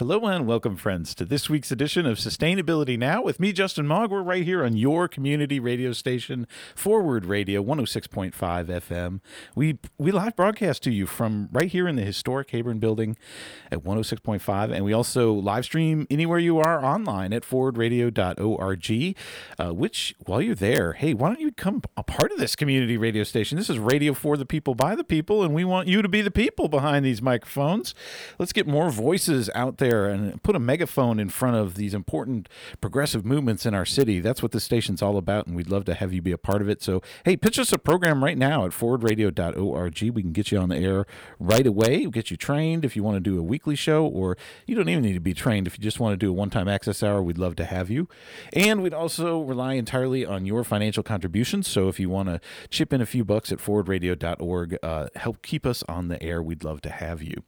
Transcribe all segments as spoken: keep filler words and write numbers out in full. Hello and welcome, friends, to this week's edition of Sustainability Now with me, Justin Mog. We're right here on your community radio station, Forward Radio, one oh six point five F M. We we live broadcast to you from right here in the historic Habern Building at one oh six point five, and we also live stream anywhere you are online at forward radio dot org, uh, which, while you're there, hey, why don't you become a part of this community radio station? This is radio for the people, by the people, and we want you to be the people behind these microphones. Let's get more voices out there and put a megaphone in front of these important progressive movements in our city. That's what the station's all about, and we'd love to have you be a part of it. So, hey, pitch us a program right now at forward radio dot org. We can get you on the air right away. We'll get you trained if you want to do a weekly show, or you don't even need to be trained. If you just want to do a one-time access hour, we'd love to have you. And we'd also rely entirely on your financial contributions. So if you want to chip in a few bucks at forward radio dot org, uh, help keep us on the air. We'd love to have you.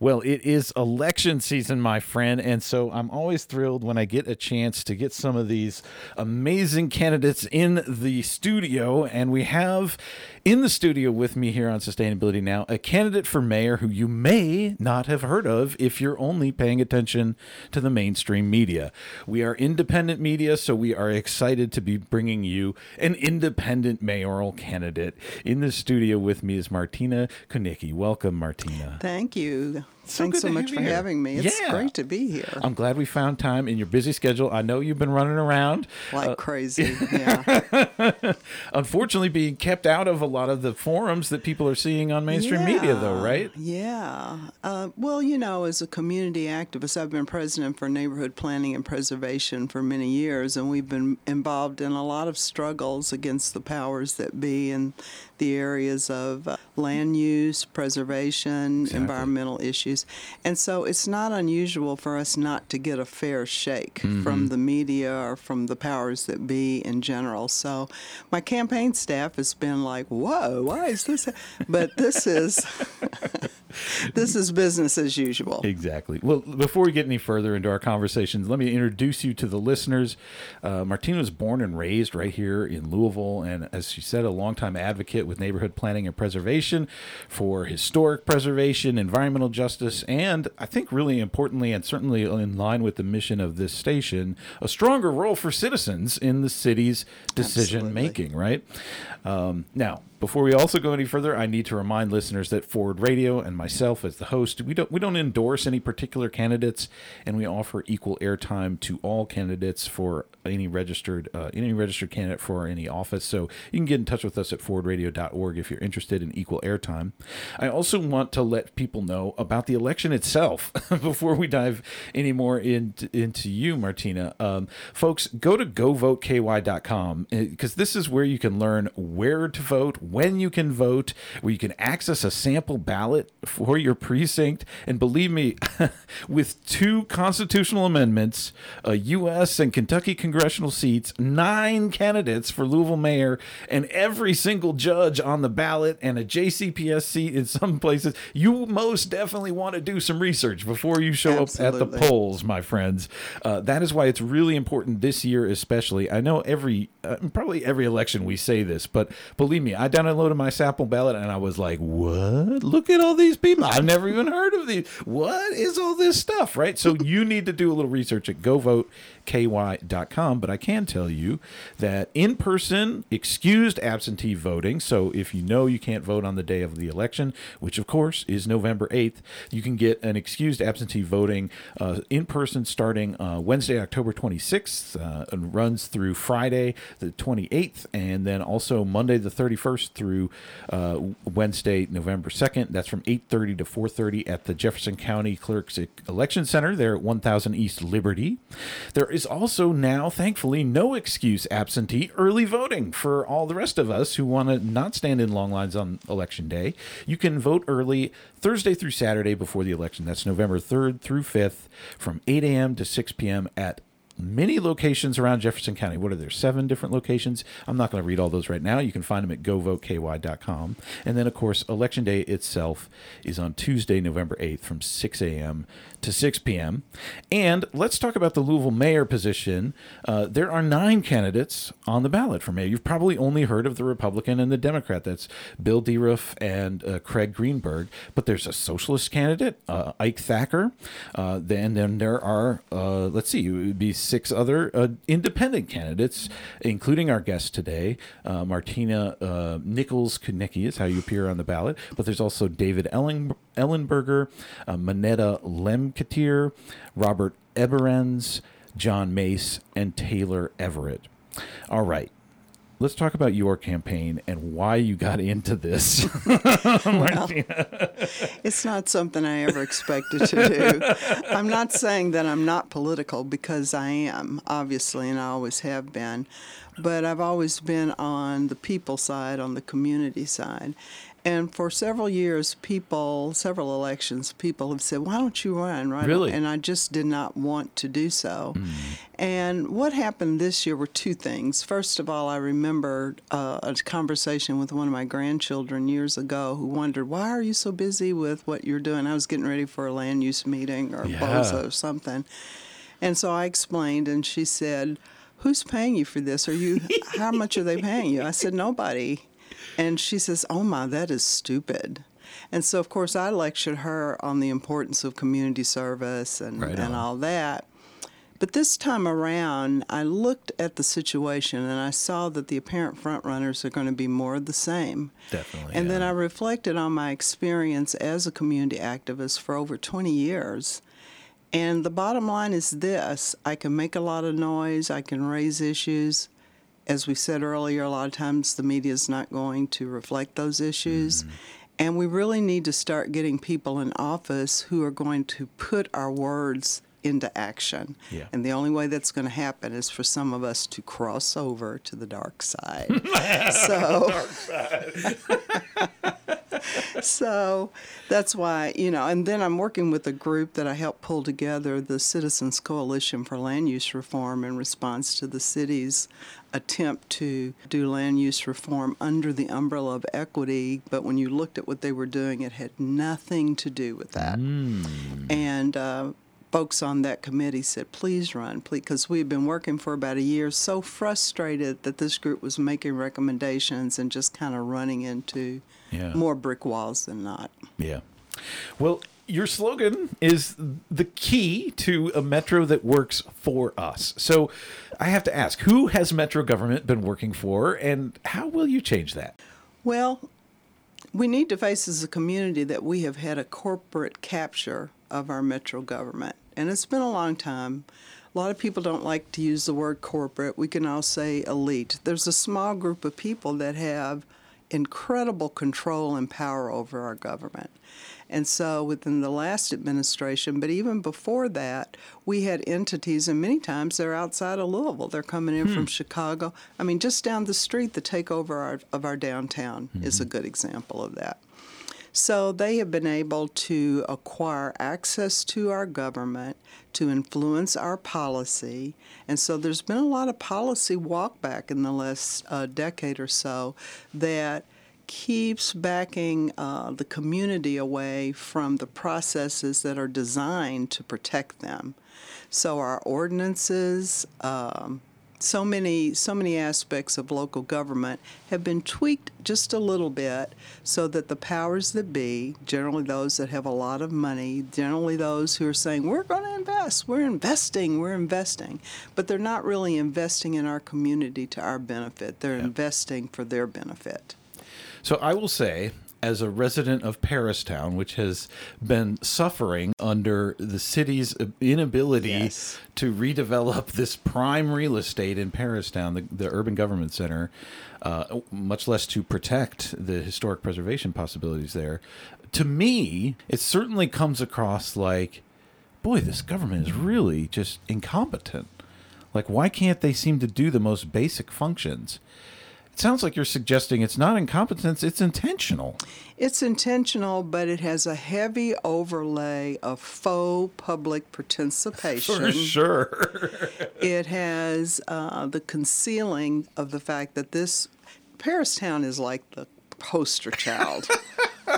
Well, it is election season, my friend, and so I'm always thrilled when I get a chance to get some of these amazing candidates in the studio. And we have in the studio with me here on Sustainability Now a candidate for mayor who you may not have heard of if you're only paying attention to the mainstream media. We are independent media, so we are excited to be bringing you an independent mayoral candidate. In the studio with me is Martina Kunnecke. Welcome, Martina. Thank you. So Thanks so much for here. having me. It's yeah. great to be here. I'm glad we found time in your busy schedule. I know you've been running around like uh, crazy. Yeah. Unfortunately, being kept out of a lot of the forums that people are seeing on mainstream yeah. media, though, right? Yeah. Uh, well, you know, as a community activist, I've been president for neighborhood planning and preservation for many years, and we've been involved in a lot of struggles against the powers that be in the areas of uh, land use, preservation, exactly. environmental issues. And so it's not unusual for us not to get a fair shake mm-hmm. from the media or from the powers that be in general. So my campaign staff has been like, whoa, why is this? But this is... This is business as usual. Exactly. Well, before we get any further into our conversations, let me introduce you to the listeners. Uh, Martina was born and raised right here in Louisville, and as she said, a longtime advocate with neighborhood planning and preservation for historic preservation, environmental justice, and I think really importantly, and certainly in line with the mission of this station, a stronger role for citizens in the city's decision making, right? Um, now, before we also go any further, I need to remind listeners that Forward Radio and myself as the host, we don't we don't endorse any particular candidates, and we offer equal airtime to all candidates for any registered uh, any registered candidate for any office. So you can get in touch with us at forward radio dot org if you're interested in equal airtime. I also want to let people know about the election itself before we dive any more in, into you, Martina. Um, folks, go to go vote K Y dot com, because this is where you can learn where to vote, when you can vote, where you can access a sample ballot for your precinct. And believe me, with two constitutional amendments, a U S and Kentucky congressional seats, nine candidates for Louisville mayor, and every single judge on the ballot, and a J C P S seat in some places, you most definitely want to do some research before you show Absolutely. up at the polls, my friends. Uh, that is why it's really important this year especially. I know every, uh, probably every election we say this, but believe me, I downloaded my sample ballot and I was like, what? Look at all these people. I've never even heard of these. What is all this stuff, right? So you need to do a little research at go vote K Y dot com. But I can tell you that in-person excused absentee voting, so if you know you can't vote on the day of the election, which of course is November eighth, you can get an excused absentee voting uh, in-person starting uh, Wednesday, October twenty-sixth, uh, and runs through Friday the twenty-eighth, and then also Monday the thirty-first through uh, Wednesday, November second. That's from eight thirty to four thirty at the Jefferson County Clerk's Election Center there at one thousand East Liberty. There is also now, thankfully, no excuse absentee early voting for all the rest of us who want to not stand in long lines on Election Day. You can vote early Thursday through Saturday before the election. That's November third through fifth from eight a.m. to six p.m. at many locations around Jefferson County. What are there? Seven different locations. I'm not going to read all those right now. You can find them at go vote K Y dot com. And then, of course, Election Day itself is on Tuesday, November eighth from six a.m. to six p.m. And let's talk about the Louisville mayor position. Uh, there are nine candidates on the ballot for mayor. You've probably only heard of the Republican and the Democrat. That's Bill Dieruff and uh, Craig Greenberg. But there's a socialist candidate, uh, Ike Thacker. Uh, then, then there are, uh, let's see, it would be six other uh, independent candidates, including our guest today, uh, Martina uh, Nichols-Kunicki is how you appear on the ballot. But there's also David Ellen, Ellenberger, uh, Minetta Lemke-Ketir, Robert Eberenz, John Mace, and Taylor Everett. All right. Let's talk about your campaign and why you got into this. Well, it's not something I ever expected to do. I'm not saying that I'm not political, because I am, obviously, and I always have been. But I've always been on the people side, on the community side. And for several years, people, several elections, people have said, why don't you run? Right? Really? And I just did not want to do so. Mm. And what happened this year were two things. First of all, I remembered uh, a conversation with one of my grandchildren years ago who wondered, why are you so busy with what you're doing? I was getting ready for a land use meeting or yeah. BOZA or something. And so I explained, and she said, who's paying you for this? Are you? How much are they paying you? I said, nobody. And she says, oh, my, that is stupid. And so, of course, I lectured her on the importance of community service and, right and all that. But this time around, I looked at the situation, and I saw that the apparent frontrunners are going to be more of the same. Definitely. And yeah. then I reflected on my experience as a community activist for over twenty years. And the bottom line is this. I can make a lot of noise. I can raise issues. As we said earlier, a lot of times the media is not going to reflect those issues. Mm-hmm. And we really need to start getting people in office who are going to put our words into action. Yeah. And the only way that's going to happen is for some of us to cross over to the dark side. So, dark side. So that's why, you know, and then I'm working with a group that I helped pull together, the Citizens Coalition for Land Use Reform, in response to the city's attempt to do land use reform under the umbrella of equity. But when you looked at what they were doing, it had nothing to do with that. Mm. And, uh, folks on that committee said, please run, please, because we had been working for about a year, so frustrated that this group was making recommendations and just kind of running into yeah. more brick walls than not. Yeah. Well, your slogan is the key to a metro that works for us. So I have to ask, who has Metro government been working for, and how will you change that? Well, we need to face as a community that we have had a corporate capture of our Metro government. And it's been a long time. A lot of people don't like to use the word corporate. We can all say elite. There's a small group of people that have incredible control and power over our government. And so within the last administration, but even before that, we had entities, and many times they're outside of Louisville. They're coming in hmm. from Chicago. I mean, just down the street, the takeover of our downtown mm-hmm. is a good example of that. So they have been able to acquire access to our government, to influence our policy. And so there's been a lot of policy walkback in the last uh, decade or so that keeps backing uh, the community away from the processes that are designed to protect them. So our ordinances, um, so many so many aspects of local government have been tweaked just a little bit so that the powers that be, generally those that have a lot of money, generally those who are saying, we're going to invest, we're investing, we're investing, but they're not really investing in our community to our benefit. They're yeah. investing for their benefit. So I will say, as a resident of Parristown, which has been suffering under the city's inability yes. to redevelop this prime real estate in Parristown, the, the urban government center, uh, much less to protect the historic preservation possibilities there, to me, it certainly comes across like, boy, this government is really just incompetent. Like, why can't they seem to do the most basic functions? It sounds like you're suggesting it's not incompetence, it's intentional. It's intentional, but it has a heavy overlay of faux public participation. For sure. It has uh, the concealing of the fact that this Parristown is like the poster child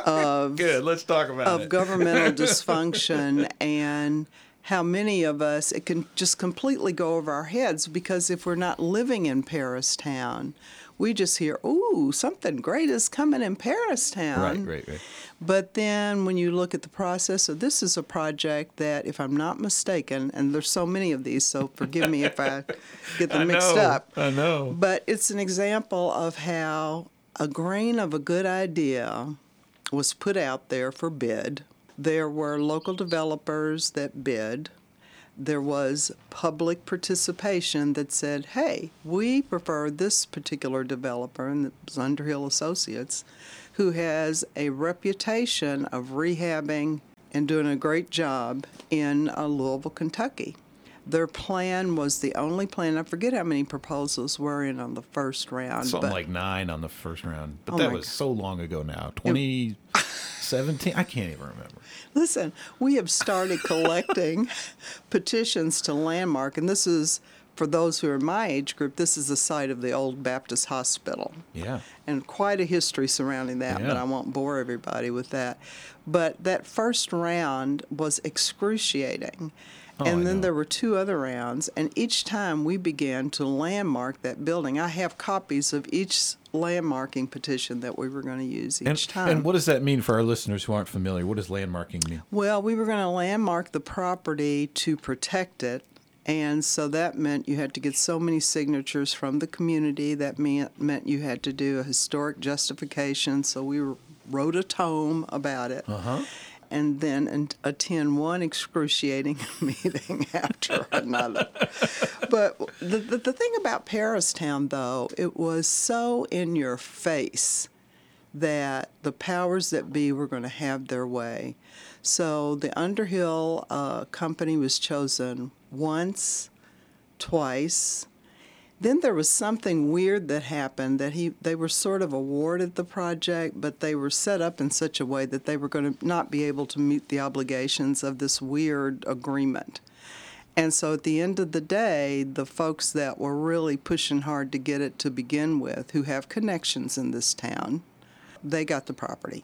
of good. Let's talk about of it. governmental dysfunction and how many of us, it can just completely go over our heads, because if we're not living in Paristown, we just hear, ooh, something great is coming in Paristown. Right, right, right. But then when you look at the process, so this is a project that, if I'm not mistaken, and there's so many of these, so forgive me if I get them I mixed know, up. I know. But it's an example of how a grain of a good idea was put out there for bid. There were local developers that bid. There was public participation that said, hey, we prefer this particular developer, and it was Underhill Associates, who has a reputation of rehabbing and doing a great job in uh, Louisville, Kentucky. Their plan was the only plan. I forget how many proposals were in on the first round. Something but, like nine on the first round. But oh that was God. so long ago now. twenty seventeen? I can't even remember. Listen, we have started collecting petitions to Landmark. And this is, for those who are my age group, this is the site of the old Baptist Hospital. Yeah. And quite a history surrounding that, yeah. but I won't bore everybody with that. But that first round was excruciating. Oh, and then there were two other rounds, and each time we began to landmark that building. I have copies of each landmarking petition that we were going to use each and, time. And what does that mean for our listeners who aren't familiar? What does landmarking mean? Well, we were going to landmark the property to protect it, and so that meant you had to get so many signatures from the community. That meant, meant you had to do a historic justification, so we wrote a tome about it. Uh-huh. And then attend one excruciating meeting after another. But the, the the thing about Paristown, though, it was so in your face that the powers that be were going to have their way. So the Underhill uh, company was chosen once, twice. Then there was something weird that happened that he they were sort of awarded the project, but they were set up in such a way that they were going to not be able to meet the obligations of this weird agreement. And so at the end of the day, the folks that were really pushing hard to get it to begin with, who have connections in this town, they got the property.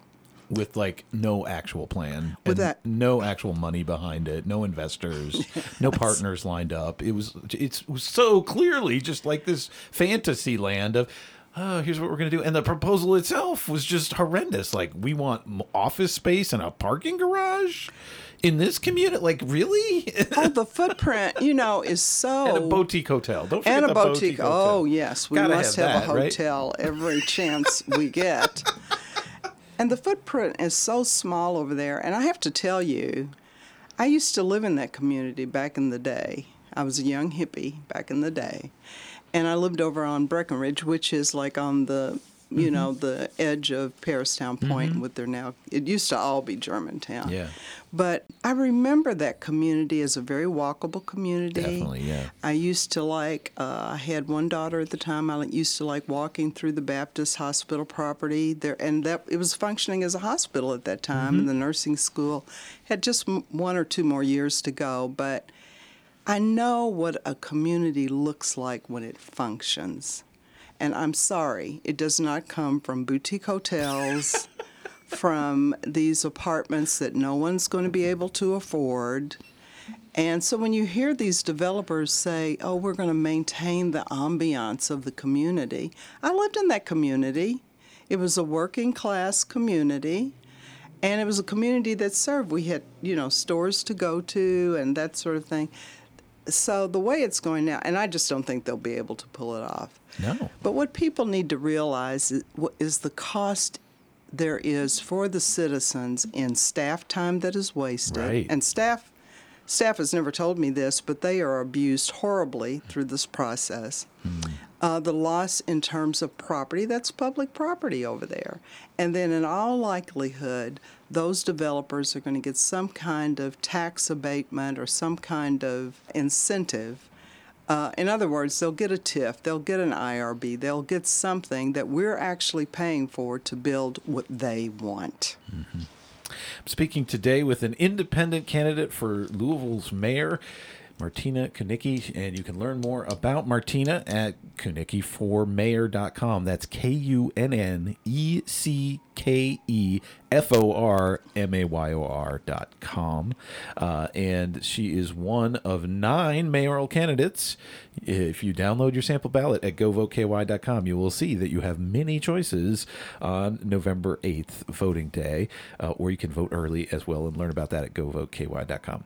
With, like, no actual plan, with that, no actual money behind it, no investors, yes. no partners lined up. It was it was so clearly just like this fantasy land of, oh, here's what we're going to do. And the proposal itself was just horrendous. Like, we want office space and a parking garage in this community? Like, really? Oh, the footprint, you know, is so... And a boutique hotel. Don't forget and a the boutique. boutique hotel. Oh, yes. We Gotta must have, have that, a hotel right? every chance we get. And the footprint is so small over there. And I have to tell you, I used to live in that community back in the day. I was a young hippie back in the day. And I lived over on Breckenridge, which is like on the, you mm-hmm. know, the edge of Paristown Point mm-hmm. with their now, it used to all be Germantown. Yeah. But I remember that community as a very walkable community. Definitely, yeah. I used to like, uh, I had one daughter at the time, I used to like walking through the Baptist Hospital property there, and that it was functioning as a hospital at that time, mm-hmm. and the nursing school had just one or two more years to go, but I know what a community looks like when it functions. And I'm sorry, it does not come from boutique hotels, from these apartments that no one's going to be able to afford. And so when you hear these developers say, oh, we're going to maintain the ambiance of the community. I lived in that community. It was a working class community. And it was a community that served. We had, you know, stores to go to and that sort of thing. So the way it's going now, and I just don't think they'll be able to pull it off. No. But what people need to realize is, is the cost there is for the citizens in staff time that is wasted. Right. And staff staff has never told me this, but they are abused horribly through this process. Mm. Uh, the loss in terms of property, that's public property over there. And then in all likelihood, those developers are going to get some kind of tax abatement or some kind of incentive. Uh, in other words, they'll get a T I F, they'll get an I R B, they'll get something that we're actually paying for to build what they want. Mm-hmm. I'm speaking today with an independent candidate for Louisville's mayor, Martina Kunicki, and you can learn more about Martina at Kunicki four mayor dot com. That's K U N N E C K E F O R M A Y O R dot com. Uh, and she is one of nine mayoral candidates. If you download your sample ballot at Go Vote K Y dot com, you will see that you have many choices on November eighth, voting day, uh, or you can vote early as well and learn about that at Go Vote K Y dot com.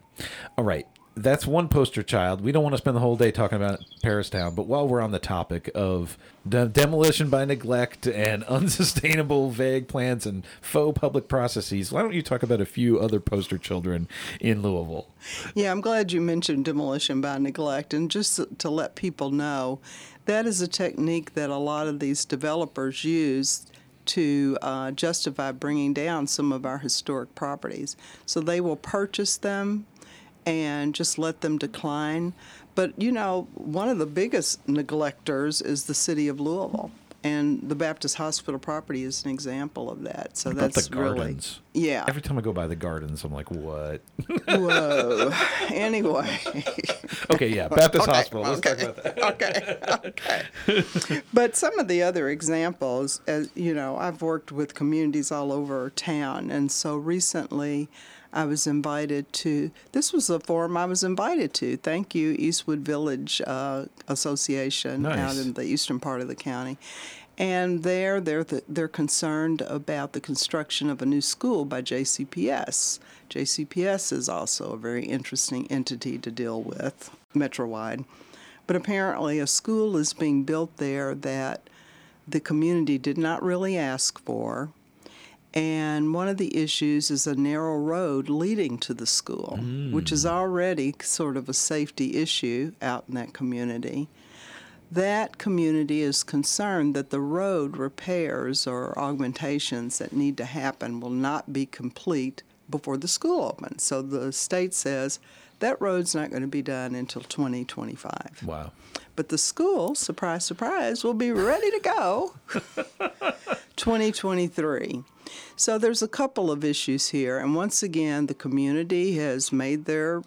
All right. That's one poster child. We don't want to spend the whole day talking about Paristown, but while we're on the topic of de- demolition by neglect and unsustainable vague plans and faux public processes, why don't you talk about a few other poster children in Louisville? Yeah, I'm glad you mentioned demolition by neglect. And just to let people know, that is a technique that a lot of these developers use to uh, justify bringing down some of our historic properties. So they will purchase them and just let them decline. But, you know, one of the biggest neglectors is the city of Louisville. And the Baptist Hospital property is an example of that. So that's the gardens. Really, yeah. Every time I go by the gardens, I'm like, what? Whoa. Anyway. Okay, yeah, Baptist okay, Hospital. Let's okay, talk about that. okay, okay. But some of the other examples, as you know, I've worked with communities all over town. And so recently, I was invited to, this was a forum I was invited to. Thank you, Eastwood Village uh, Association. Nice. Out in the eastern part of the county. And there, they're, the, they're concerned about the construction of a new school by J C P S. J C P S is also a very interesting entity to deal with, Metro-wide. But apparently a school is being built there that the community did not really ask for. And one of the issues is a narrow road leading to the school, mm. which is already sort of a safety issue out in that community. That community is concerned that the road repairs or augmentations that need to happen will not be complete before the school opens. So the state says that road's not going to be done until twenty twenty-five. Wow. But the school, surprise, surprise, will be ready to go twenty twenty-three. So there's a couple of issues here. And once again, the community has made their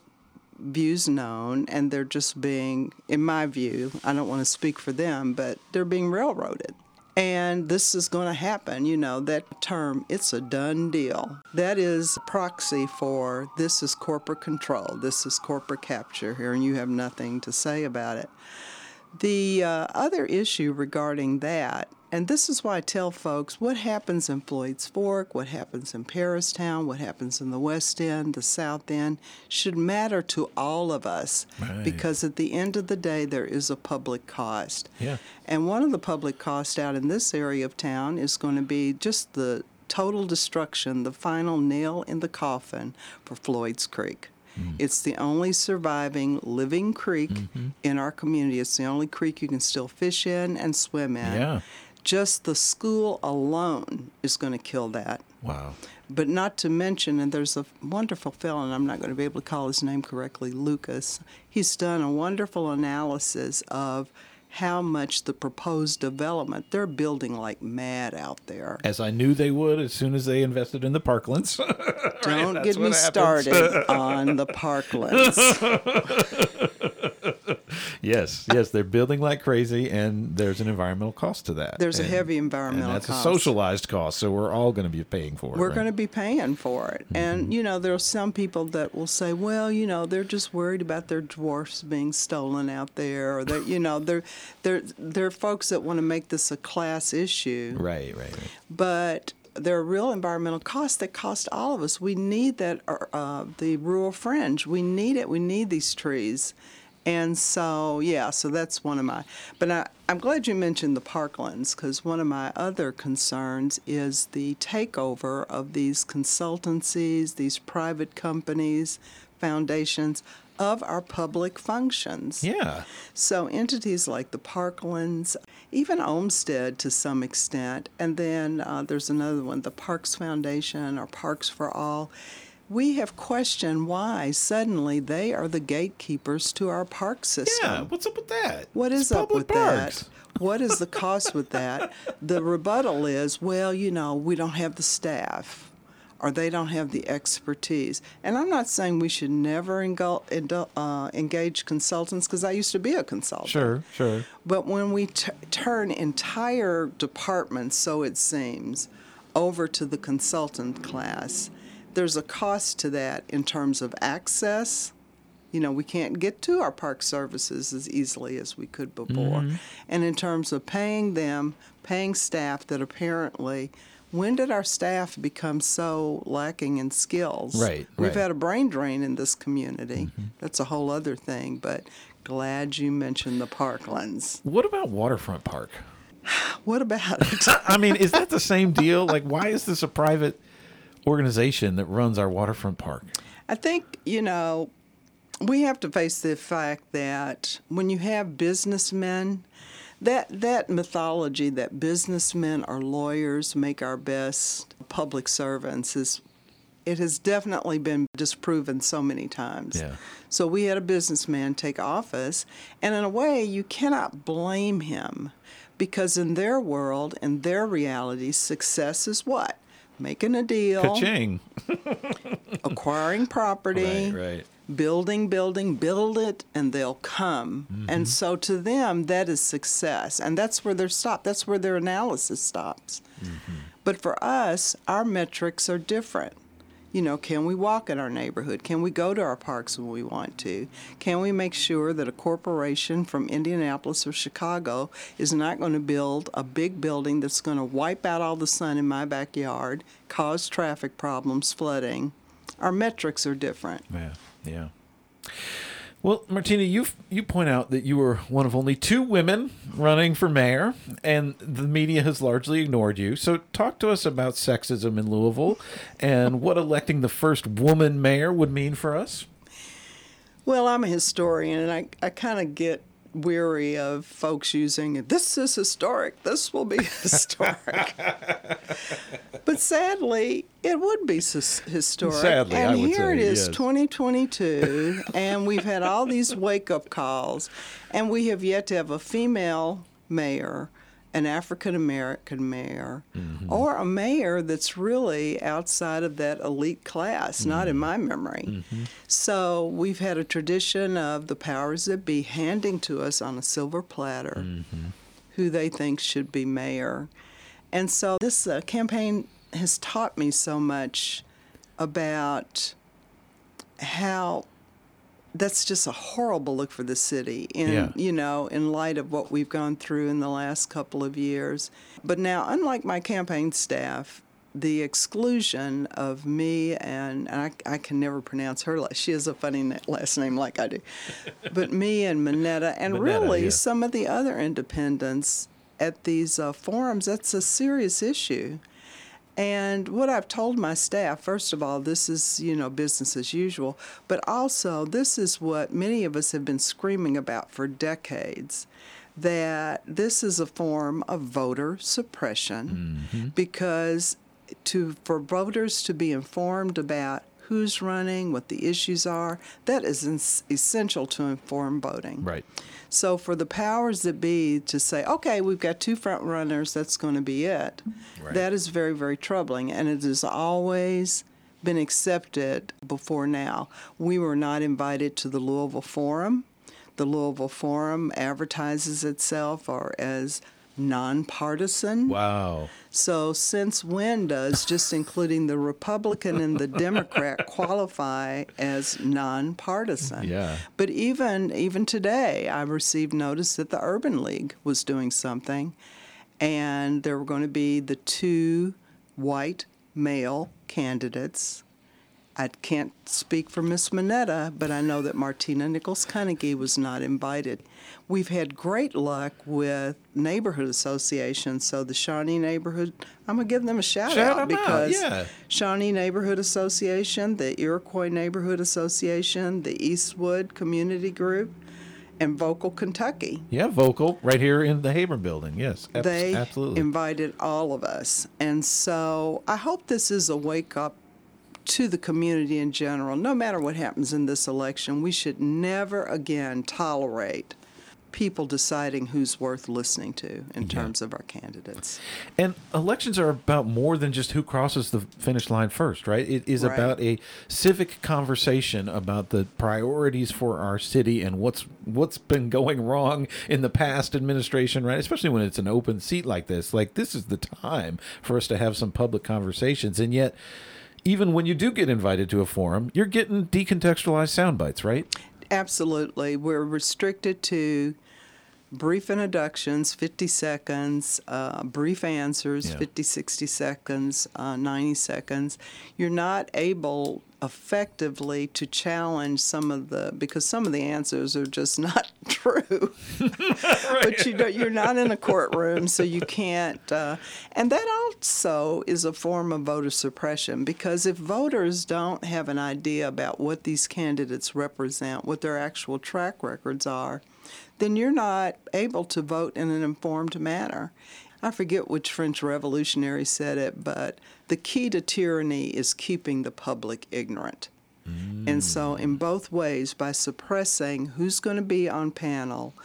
views known, and they're just being, in my view, I don't want to speak for them, but they're being railroaded. And this is going to happen. You know, that term, it's a done deal. That is a proxy for this is corporate control. This is corporate capture here, and you have nothing to say about it. The uh, other issue regarding that, and this is why I tell folks what happens in Floyd's Fork, what happens in Paristown, what happens in the West End, the South End, should matter to all of us. Right. Because at the end of the day, there is a public cost. Yeah. And one of the public costs out in this area of town is going to be just the total destruction, the final nail in the coffin for Floyd's Creek. Mm. It's the only surviving living creek mm-hmm. in our community. It's the only creek you can still fish in and swim in. Yeah. Just the school alone is going to kill that. Wow. But not to mention, and there's a wonderful fellow, and I'm not going to be able to call his name correctly, Lucas. He's done a wonderful analysis of how much the proposed development, they're building like mad out there. As I knew they would as soon as they invested in the parklands. Don't right, get me started on the parklands. Yes, yes, they're building like crazy, and there's an environmental cost to that. There's and, a heavy environmental cost. And that's cost. a socialized cost, so we're all going to be paying for it. We're right? going to be paying for it. Mm-hmm. And, you know, there are some people that will say, well, you know, they're just worried about their dwarfs being stolen out there, or that, you know, they're There, there are folks that want to make this a class issue. Right, right, right. But there are real environmental costs that cost all of us. We need that, uh, the rural fringe. We need it. We need these trees. And so, yeah, so that's one of my... But I, I'm glad you mentioned the parklands, because one of my other concerns is the takeover of these consultancies, these private companies, foundations, of our public functions. Yeah. So entities like the Parklands, even Olmsted to some extent, and then uh, there's another one, the Parks Foundation or Parks for All. We have questioned why suddenly they are the gatekeepers to our park system. Yeah, what's up with that? What is it's up with parks. that? What is the cost with that? The rebuttal is, well, you know, we don't have the staff. or they don't have the expertise. And I'm not saying we should never engul- indul- uh, engage consultants, because I used to be a consultant. Sure, sure. But when we t- turn entire departments, so it seems, over to the consultant class, there's a cost to that in terms of access. You know, we can't get to our park services as easily as we could before. Mm-hmm. And in terms of paying them, paying staff that apparently, when did our staff become so lacking in skills? Right, We've right. had a brain drain in this community. Mm-hmm. That's a whole other thing, but glad you mentioned the parklands. What about Waterfront Park? What about it? I mean, is that the same deal? Like, why is this a private organization that runs our waterfront park? I think, you know, we have to face the fact that when you have businessmen, that that mythology that businessmen are lawyers, make our best public servants, is it has definitely been disproven so many times. Yeah. So we had a businessman take office, and in a way, you cannot blame him, because in their world, in their reality, success is what? Making a deal. Ka-ching. Acquiring property. Right, right. Building, building, build it, and they'll come. Mm-hmm. And so to them, that is success. And that's where they're stopped. That's where their analysis stops. Mm-hmm. But for us, our metrics are different. You know, can we walk in our neighborhood? Can we go to our parks when we want to? Can we make sure that a corporation from Indianapolis or Chicago is not going to build a big building that's going to wipe out all the sun in my backyard, cause traffic problems, flooding? Our metrics are different. Yeah, yeah. Well, Martina, you you point out that you were one of only two women running for mayor, and the media has largely ignored you. So talk to us about sexism in Louisville and what electing the first woman mayor would mean for us. Well, I'm a historian, and I, I kind of get weary of folks using, this is historic, this will be historic. But sadly, it would be historic. Sadly, and I would here say, it is, yes. twenty twenty-two, and we've had all these wake-up calls, and we have yet to have a female mayor, an African-American mayor, mm-hmm. or a mayor that's really outside of that elite class, mm-hmm. not in my memory. Mm-hmm. So we've had a tradition of the powers that be handing to us on a silver platter mm-hmm. who they think should be mayor. And so this uh, campaign has taught me so much about how that's just a horrible look for the city, in, yeah. you know, in light of what we've gone through in the last couple of years. But now, unlike my campaign staff, the exclusion of me and, and I, I can never pronounce her last, she has a funny na- last name like I do, but me and Minetta and Minetta, really yeah. some of the other independents at these uh, forums, that's a serious issue. And what I've told my staff, first of all, this is, you know, business as usual, but also this is what many of us have been screaming about for decades, that this is a form of voter suppression, mm-hmm. because to for voters to be informed about who's running, what the issues are, that is ins- essential to informed voting. Right. So for the powers that be to say, okay, we've got two front runners, that's going to be it, right. that is very, very troubling. And it has always been accepted before now. We were not invited to the Louisville Forum. The Louisville Forum advertises itself or as nonpartisan. Wow. So since when does just including the Republican and the Democrat qualify as nonpartisan? Yeah. But even even today, I received notice that the Urban League was doing something, and there were going to be the two white male candidates. I can't speak for Miss Minetta, but I know that Martina Nichols-Kunicki was not invited. We've had great luck with neighborhood associations. So the Shawnee Neighborhood, I'm going to give them a shout, shout out because out. Yeah. Shawnee Neighborhood Association, the Iroquois Neighborhood Association, the Eastwood Community Group, and Vocal, Kentucky. Yeah, Vocal, right here in the Haber building, yes. Ab- they absolutely. invited all of us. And so I hope this is a wake-up to the community in general. No matter what happens in this election, we should never again tolerate people deciding who's worth listening to in yeah. terms of our candidates. And elections are about more than just who crosses the finish line first, right? It is right. about a civic conversation about the priorities for our city and what's what's been going wrong in the past administration, right? Especially when it's an open seat like this. Like, this is the time for us to have some public conversations. And yet, even when you do get invited to a forum, you're getting decontextualized sound bites, right? Absolutely. We're restricted to brief introductions, fifty seconds, uh, brief answers, yeah. fifty, sixty seconds, uh, ninety seconds. You're not able effectively to challenge some of the, because some of the answers are just not true. Right. But you don't, you're not in a courtroom, so you can't. Uh, and that also is a form of voter suppression, because if voters don't have an idea about what these candidates represent, what their actual track records are, then you're not able to vote in an informed manner. I forget which French revolutionary said it, but the key to tyranny is keeping the public ignorant. Mm. And so in both ways, by suppressing who's going to be on panel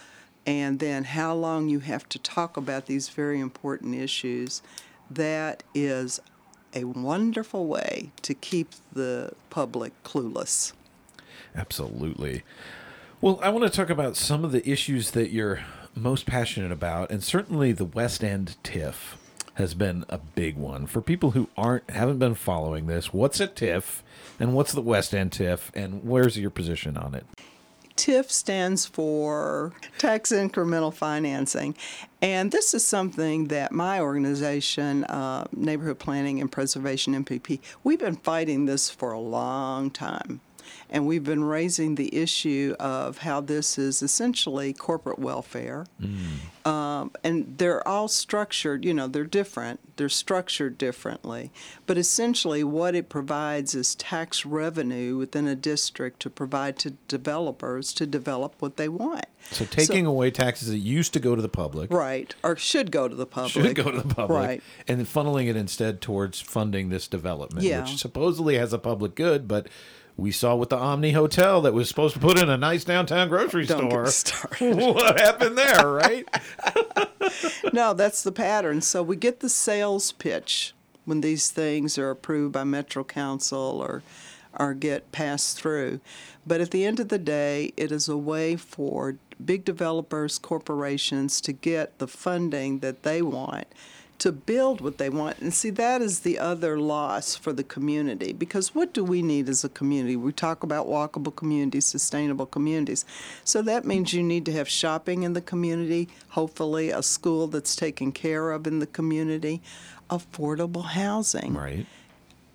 and then how long you have to talk about these very important issues, that is a wonderful way to keep the public clueless. Absolutely. Well, I want to talk about some of the issues that you're most passionate about, and certainly the West End TIF has been a big one. For people who aren't haven't been following this, what's a TIF, and what's the West End TIF, and where's your position on it? TIF stands for Tax Incremental Financing, and this is something that my organization, uh, Neighborhood Planning and Preservation, N P P, we've been fighting this for a long time. And we've been raising the issue of how this is essentially corporate welfare. Mm. Um, and they're all structured, you know, they're different. They're structured differently. But essentially what it provides is tax revenue within a district to provide to developers to develop what they want. So taking so, away taxes that used to go to the public. Right, or should go to the public. Should go to the public. Right. And then funneling it instead towards funding this development, yeah. which supposedly has a public good, but we saw with the Omni Hotel that was supposed to put in a nice downtown grocery Don't store. Get started. What happened there, right? No, that's the pattern. So we get the sales pitch when these things are approved by Metro Council or or get passed through. But at the end of the day, it is a way for big developers, corporations to get the funding that they want to build what they want. And see, that is the other loss for the community, because what do we need as a community? We talk about walkable communities, sustainable communities. So that means you need to have shopping in the community, hopefully a school that's taken care of in the community, affordable housing. Right.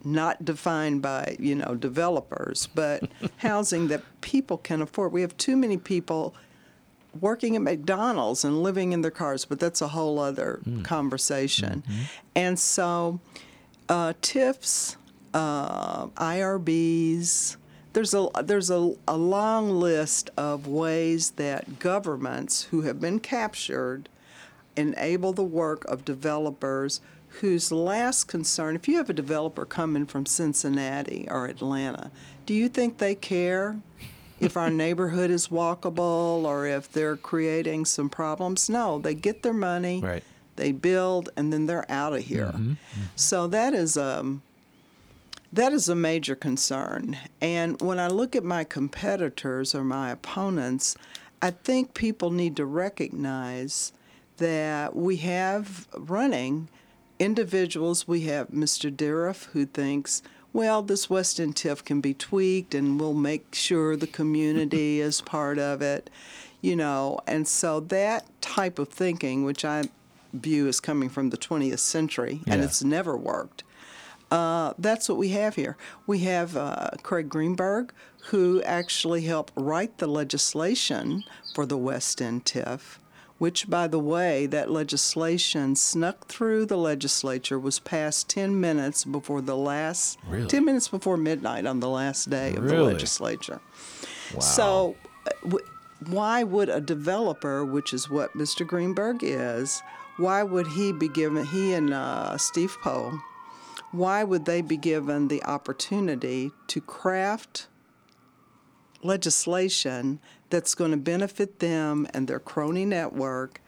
Not defined by, you know, developers, but housing that people can afford. We have too many people working at McDonald's and living in their cars, but that's a whole other mm. conversation. Mm-hmm. And so uh, TIFs, uh, I R Bs, there's a there's a, a long list of ways that governments who have been captured enable the work of developers whose last concern, if you have a developer coming from Cincinnati or Atlanta, do you think they care if our neighborhood is walkable or if they're creating some problems? No, they get their money, right. they build, and then they're out of here. Mm-hmm. Mm-hmm. So that is um, that is a major concern. And when I look at my competitors or my opponents, I think people need to recognize that we have running individuals. We have Mister Dieruff, who thinks, well, this West End TIF can be tweaked and we'll make sure the community is part of it, you know. And so that type of thinking, which I view as coming from the twentieth century, yeah. and it's never worked, uh, that's what we have here. We have uh, Craig Greenberg, who actually helped write the legislation for the West End TIF, which, by the way, that legislation snuck through the legislature, was passed ten minutes before the last, really? ten minutes before midnight on the last day of really? the legislature. Wow. So w- why would a developer, which is what Mister Greenberg is, why would he be given, he and uh, Steve Poe, why would they be given the opportunity to craft legislation that's going to benefit them and their crony network,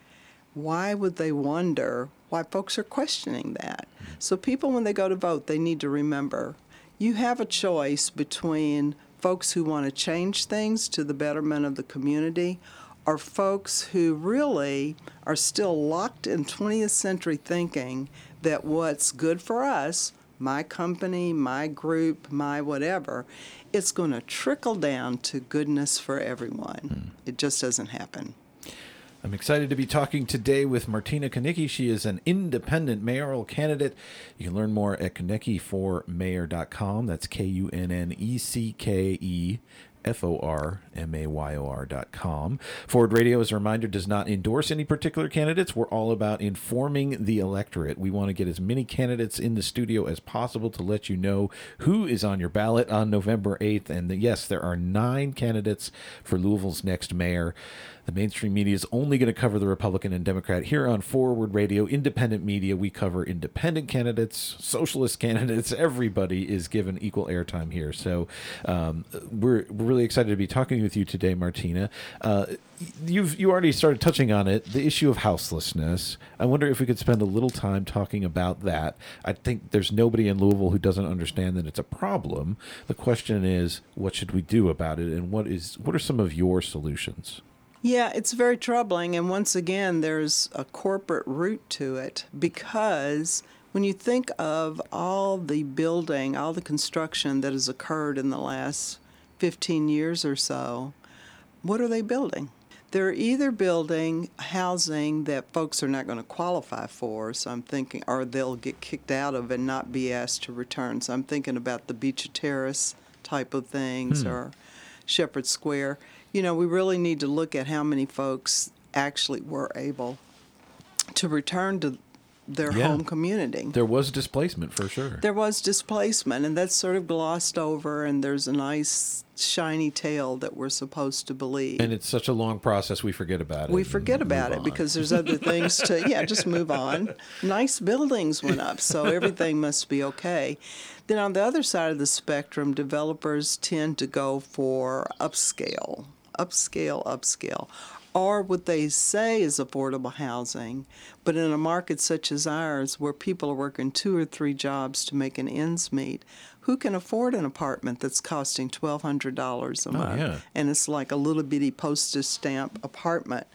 why would they wonder why folks are questioning that? So people, when they go to vote, they need to remember you have a choice between folks who want to change things to the betterment of the community or folks who really are still locked in twentieth century thinking that what's good for us, my company, my group, my whatever, it's going to trickle down to goodness for everyone. Mm. It just doesn't happen. I'm excited to be talking today with Martina Kunnecke. She is an independent mayoral candidate. You can learn more at Kunicki four mayor dot com. That's K U N N E C K E F O R M A Y O R dot com. Forward Radio, as a reminder, does not endorse any particular candidates. We're all about informing the electorate. We want to get as many candidates in the studio as possible to let you know who is on your ballot on November eighth. And yes, there are nine candidates for Louisville's next mayor. The mainstream media is only going to cover the Republican and Democrat. Here on Forward Radio, independent media, we cover independent candidates, socialist candidates. Everybody is given equal airtime here. So um, we're, we're really excited to be talking with you today, Martina. Uh, you've you already started touching on it, the issue of houselessness. I wonder if we could spend a little time talking about that. I think there's nobody in Louisville who doesn't understand that it's a problem. The question is, what should we do about it, and what is what are some of your solutions? Yeah, it's very troubling, and once again, there's a corporate root to it, because when you think of all the building, all the construction that has occurred in the last fifteen years or so, what are they building? They're either building housing that folks are not going to qualify for, so I'm thinking, or they'll get kicked out of and not be asked to return. So I'm thinking about the Beecher Terrace type of things, hmm. or Shepherd Square. You know, we really need to look at how many folks actually were able to return to their yeah. home community. There was displacement, for sure. There was displacement, and that's sort of glossed over, and there's a nice shiny tale that we're supposed to believe. And it's such a long process, we forget about it. We forget about it on. because there's other things to, yeah, just move on. Nice buildings went up, so everything must be okay. Then on the other side of the spectrum, developers tend to go for upscale. upscale, upscale, or what they say is affordable housing, but in a market such as ours where people are working two or three jobs to make an ends meet, who can afford an apartment that's costing twelve hundred dollars a month? Oh, yeah. And it's like a little bitty postage stamp apartment.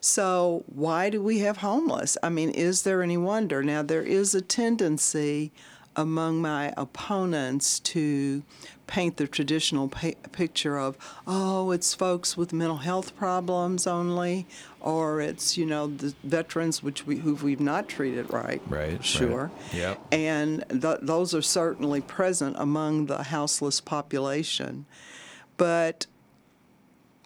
So why do we have homeless? I mean, is there any wonder? Now, there is a tendency among my opponents to paint the traditional pa- picture of, oh, it's folks with mental health problems only, or it's, you know, the veterans which we who we've not treated right. Right. Sure. Right. Yeah. And th- those are certainly present among the houseless population. But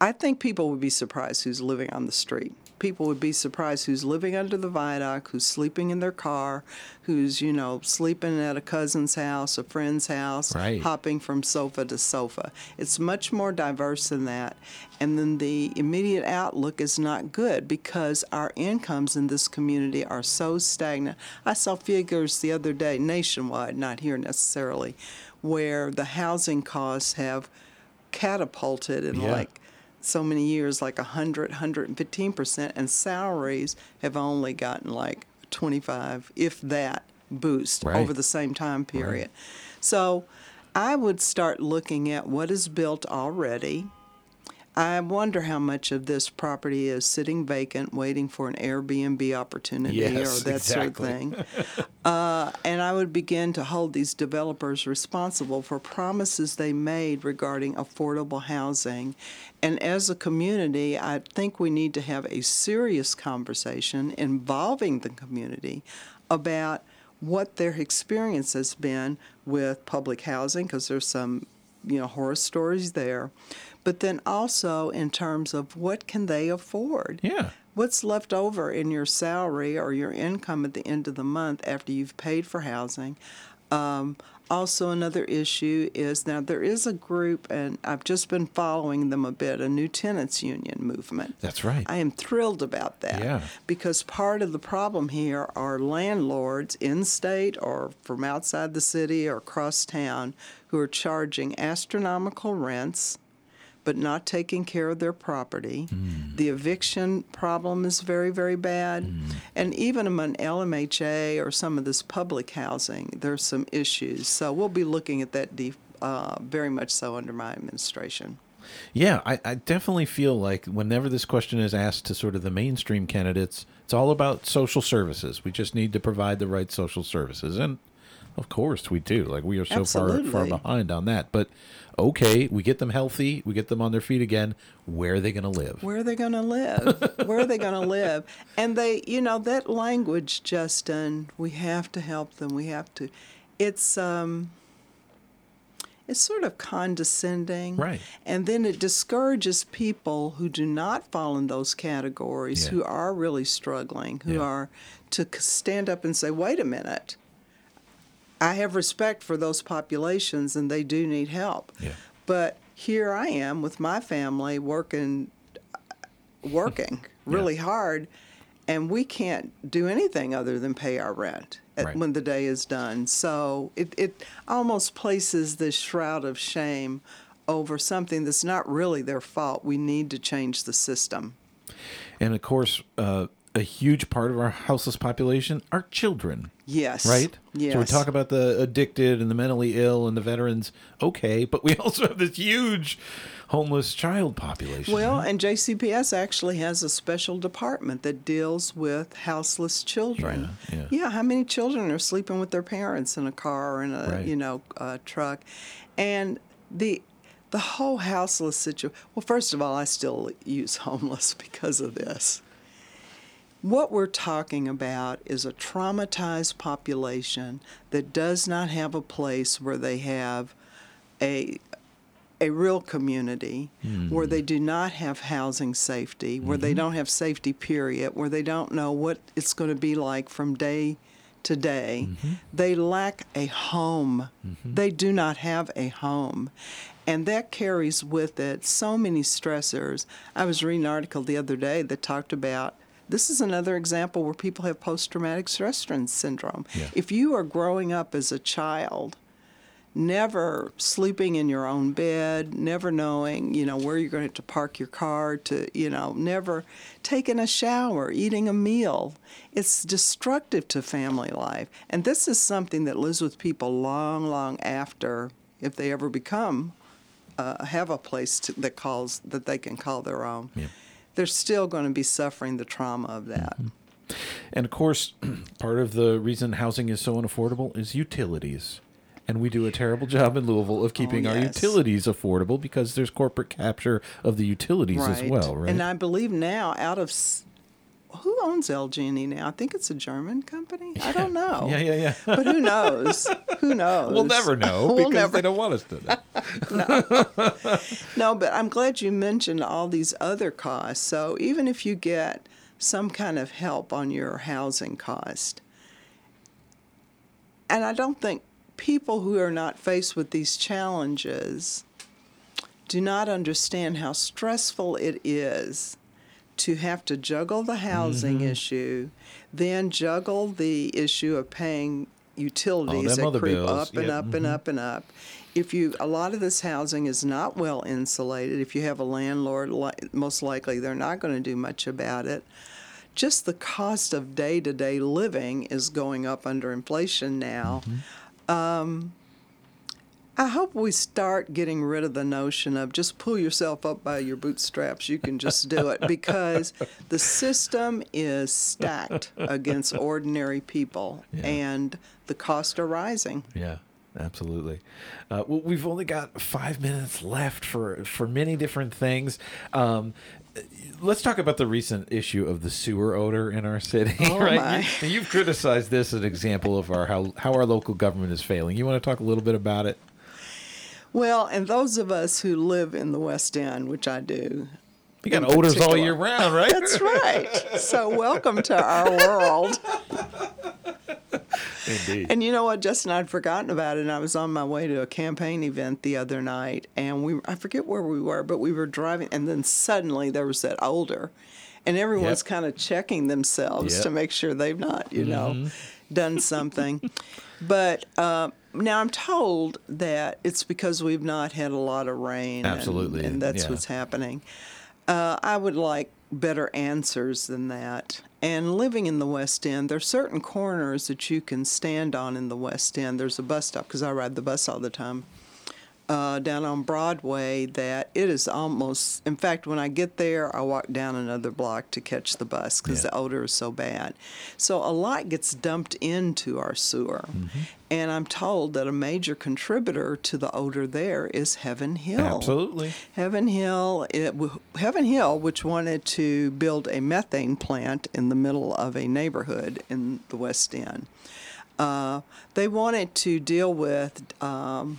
I think people would be surprised who's living on the street. People would be surprised who's living under the viaduct, who's sleeping in their car, who's, you know, sleeping at a cousin's house, a friend's house, right. hopping from sofa to sofa. It's much more diverse than that. And then the immediate outlook is not good because our incomes in this community are so stagnant. I saw figures the other day, nationwide, not here necessarily, where the housing costs have catapulted in yeah. like so many years, like one hundred, one hundred fifteen percent, and salaries have only gotten like twenty-five, if that, boost right. over the same time period. Right. So I would start looking at what is built already. I wonder how much of this property is sitting vacant, waiting for an Airbnb opportunity yes, or that exactly. sort of thing. uh, and I would begin to hold these developers responsible for promises they made regarding affordable housing. And as a community, I think we need to have a serious conversation involving the community about what their experience has been with public housing, because there's some, you know, horror stories there. But then also in terms of what can they afford? Yeah. What's left over in your salary or your income at the end of the month after you've paid for housing? Um, also another issue is now there is a group, and I've just been following them a bit, a new tenants union movement. That's right. I am thrilled about that. Yeah. Because part of the problem here are landlords in state or from outside the city or across town who are charging astronomical rents but not taking care of their property. Mm. The eviction problem is very, very bad. Mm. And even among L M H A or some of this public housing, there's some issues. So we'll be looking at that de- uh, very much so under my administration. Yeah, I, I definitely feel like whenever this question is asked to sort of the mainstream candidates, it's all about social services. We just need to provide the right social services. And, of course, we do. Like, we are so far, far behind on that. But, okay, we get them healthy. We get them on their feet again. Where are they going to live? Where are they going to live? Where are they going to live? And they, you know, that language, Justin, we have to help them. We have to. It's... um. It's sort of condescending. Right. And then it discourages people who do not fall in those categories, yeah. who are really struggling, who yeah. are to stand up and say, wait a minute, I have respect for those populations and they do need help. Yeah. But here I am with my family working, working really yeah. hard, and we can't do anything other than pay our rent. Right. When the day is done. So it, it almost places this shroud of shame over something that's not really their fault. We need to change the system. And, of course, uh, a huge part of our houseless population are children. Yes. Right? Yes. So we talk about the addicted and the mentally ill and the veterans. Okay, but we also have this huge homeless child population. Well, and J C P S actually has a special department that deals with houseless children. Right. Yeah. yeah, how many children are sleeping with their parents in a car or in a right. you know a truck, and the the whole houseless situation. Well, first of all, I still use homeless because of this. What we're talking about is a traumatized population that does not have a place where they have a a real community, mm. where they do not have housing safety, where mm-hmm. they don't have safety period, where they don't know what it's going to be like from day to day. Mm-hmm. They lack a home. Mm-hmm. They do not have a home. And that carries with it so many stressors. I was reading an article the other day that talked about, this is another example where people have post-traumatic stress syndrome. Yeah. If you are growing up as a child, never sleeping in your own bed, never knowing, you know, where you're going to have to park your car, to, you know, never taking a shower, eating a meal. It's destructive to family life. And this is something that lives with people long, long after, if they ever become, uh, have a place to, that calls that they can call their own. Yeah. They're still going to be suffering the trauma of that. Mm-hmm. And, of course, part of the reason housing is so unaffordable is utilities. And we do a terrible job in Louisville of keeping oh, yes. our utilities affordable because there's corporate capture of the utilities right. as well, right? And I believe now out of who owns L G and E now? I think it's a German company. Yeah. I don't know. Yeah, yeah, yeah. But who knows? Who knows? We'll never know we'll because never. They don't want us to know. no. no, but I'm glad you mentioned all these other costs. So even if you get some kind of help on your housing cost, and I don't think people who are not faced with these challenges do not understand how stressful it is to have to juggle the housing mm-hmm. issue, then juggle the issue of paying utilities that creep bills. up and yep. up mm-hmm. and up and up. If you, a lot of this housing is not well insulated. If you have a landlord, most likely they're not going to do much about it. Just the cost of day-to-day living is going up under inflation now. Mm-hmm. Um, I hope we start getting rid of the notion of just pull yourself up by your bootstraps. You can just do it because the system is stacked against ordinary people yeah. and the costs are rising. Yeah. Absolutely. Uh, well, we've only got five minutes left for, for many different things. Um, let's talk about the recent issue of the sewer odor in our city. Oh right? You, you've criticized this as an example of our how, how our local government is failing. You want to talk a little bit about it? Well, and those of us who live in the West End, which I do. You got odors particular. all year round, right? That's right. So welcome to our world. Indeed. And you know what, Justin, I'd forgotten about it, and I was on my way to a campaign event the other night, and we I forget where we were, but we were driving, and then suddenly there was that odor, and everyone's yep. kind of checking themselves yep. to make sure they've not, you mm-hmm. know, done something. But uh, Now, I'm told that it's because we've not had a lot of rain. Absolutely. And, and that's yeah. what's happening. Uh, I would like better answers than that. And living in the West End, there are certain corners that you can stand on in the West End. There's a bus stop, because I ride the bus all the time, uh, down on Broadway, that it is almost, in fact, when I get there, I walk down another block to catch the bus because yeah. the odor is so bad. So a lot gets dumped into our sewer. Mm-hmm. And I'm told that a major contributor to the odor there is Heaven Hill. Absolutely. Heaven Hill, it, Heaven Hill, which wanted to build a methane plant in the middle of a neighborhood in the West End. Uh, they wanted to deal with... Um,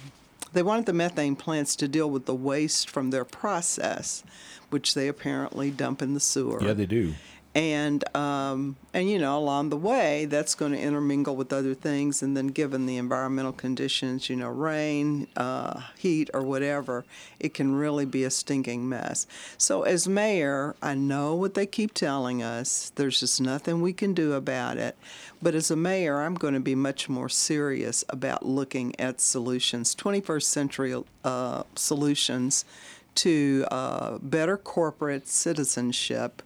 They wanted the methane plants to deal with the waste from their process, which they apparently dump in the sewer. Yeah, they do. And, um, and you know, along the way, that's going to intermingle with other things. And then given the environmental conditions, you know, rain, uh, heat, or whatever, it can really be a stinking mess. So as mayor, I know what they keep telling us. There's just nothing we can do about it. But as a mayor, I'm going to be much more serious about looking at solutions, twenty-first century uh, solutions to uh, better corporate citizenship